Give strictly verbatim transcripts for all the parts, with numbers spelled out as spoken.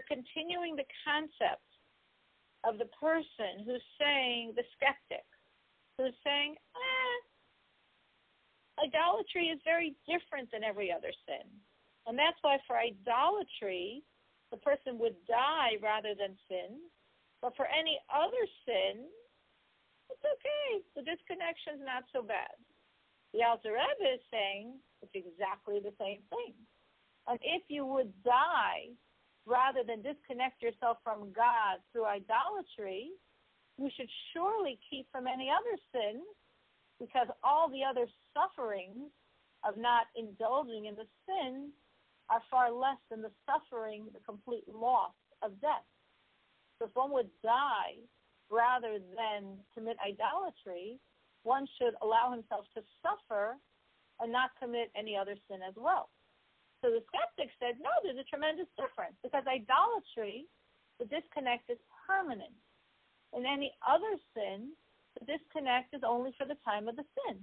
we're continuing the concept of the person who's saying, the skeptic, who's saying, eh, idolatry is very different than every other sin. And that's why for idolatry, the person would die rather than sin. But for any other sin, it's okay. The disconnection's not so bad. The Alter Rebbe is saying it's exactly the same thing. And if you would die rather than disconnect yourself from God through idolatry, you should surely keep from any other sin, because all the other sufferings of not indulging in the sin are far less than the suffering, the complete loss of death. So if one would die rather than commit idolatry, one should allow himself to suffer and not commit any other sin as well. So the skeptic said, no, there's a tremendous difference, because idolatry, the disconnect is permanent. In any other sin, the disconnect is only for the time of the sin.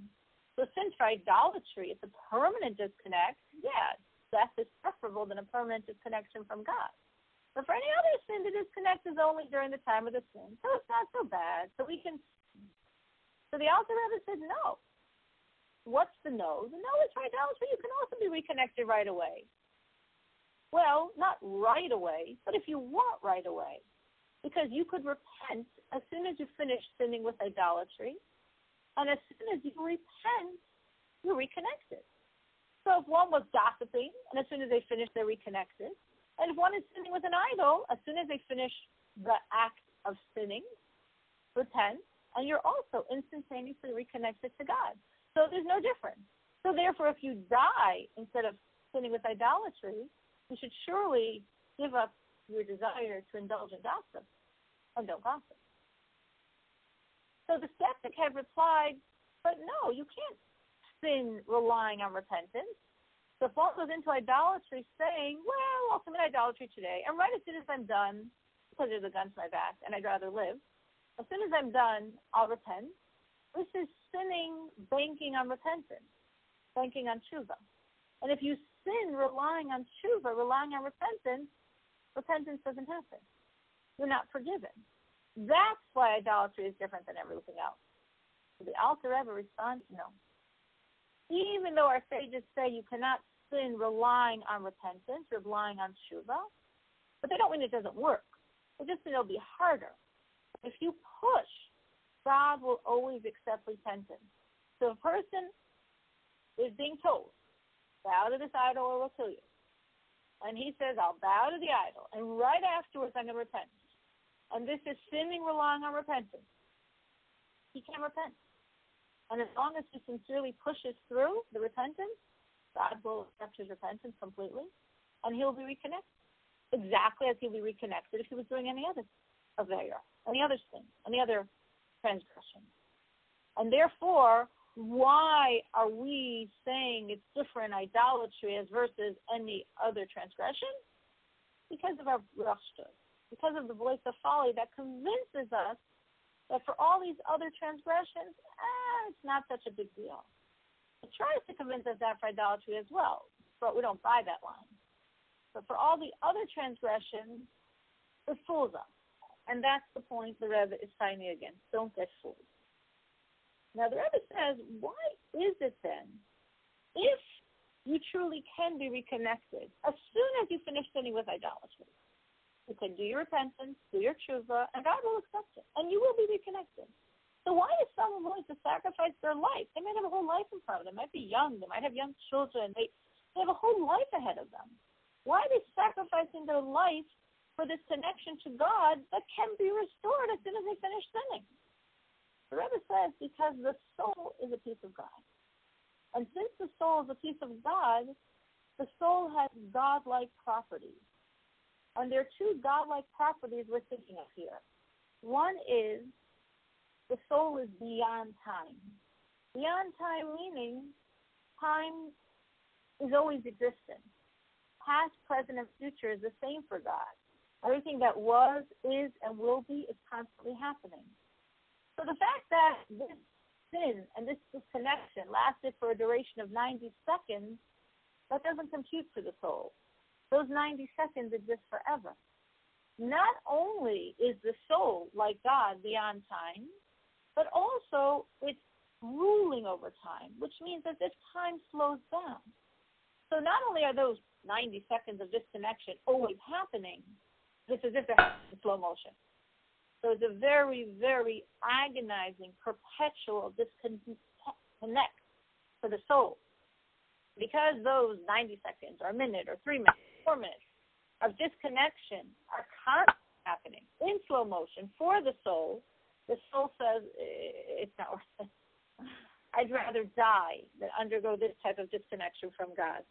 So since for idolatry, it's a permanent disconnect, yeah, death is preferable than a permanent disconnection from God. But for any other sin, the disconnect is only during the time of the sin. So it's not so bad. So we can. So the Alter Rebbe said, no. What's the no? The no is for idolatry. You can also be reconnected right away. Well, not right away, but if you want right away. Because you could repent as soon as you finish sinning with idolatry. And as soon as you repent, you're reconnected. So if one was gossiping, and as soon as they finish, they're reconnected. And if one is sinning with an idol, as soon as they finish the act of sinning, repent, and you're also instantaneously reconnected to God. So there's no difference. So therefore, if you die instead of sinning with idolatry, you should surely give up your desire to indulge in gossip and don't gossip. So the skeptic had replied, but no, you can't sin relying on repentance. So if one goes into idolatry saying, well, I'll commit idolatry today, and right as soon as I'm done, because there's a gun to my back and I'd rather live, as soon as I'm done, I'll repent. This is sinning, banking on repentance, banking on tshuva. And if you sin relying on tshuva, relying on repentance, repentance doesn't happen. You're not forgiven. That's why idolatry is different than everything else. The Alter Rebbe responds, no. Even though our sages say you cannot sin relying on repentance, relying on tshuva, but they don't mean it doesn't work. They just mean it'll be harder. If you push, God will always accept repentance. So a person is being told, bow to this idol or we'll kill you. And he says, I'll bow to the idol, and right afterwards I'm going to repent. And this is sinning relying on repentance. He can't repent. And as long as he sincerely pushes through the repentance, God will accept his repentance completely, and he'll be reconnected, exactly as he'll be reconnected if he was doing any other of their, any other sin, any other transgression. And therefore, why are we saying it's different idolatry as versus any other transgression? Because of our rashta, because of the voice of folly that convinces us that for all these other transgressions, ah, it's not such a big deal. It tries to convince us that for idolatry as well, but we don't buy that line. But for all the other transgressions, it fools us. And that's the point the Rebbe is signing against. Don't get fooled. Now, the Rebbe says, why is it then, if you truly can be reconnected, as soon as you finish sinning with idolatry, you can do your repentance, do your tshuva, and God will accept it, and you will be reconnected. So why is someone willing to sacrifice their life? They might have a whole life in front of them. They might be young. They might have young children. They, they have a whole life ahead of them. Why are they sacrificing their life for this connection to God that can be restored as soon as they finish sinning? The Rebbe says, because the soul is a piece of God. And since the soul is a piece of God, the soul has God-like properties. And there are two godlike properties we're thinking of here. One is the soul is beyond time. Beyond time meaning time is always existent. Past, present, and future is the same for God. Everything that was, is, and will be is constantly happening. So the fact that this sin and this disconnection lasted for a duration of ninety seconds, that doesn't compute for the soul. Those ninety seconds exist forever. not only is the soul like God beyond time, but also it's ruling over time, which means that this time slows down. So not only are those ninety seconds of disconnection always happening, this is if they're happening in slow motion. So it's a very, very agonizing, perpetual disconnect for the soul. Because those ninety seconds or a minute or three minutes, four minutes of disconnection are constantly happening in slow motion for the soul, the soul says, it's not worth it. I'd rather die than undergo this type of disconnection from God.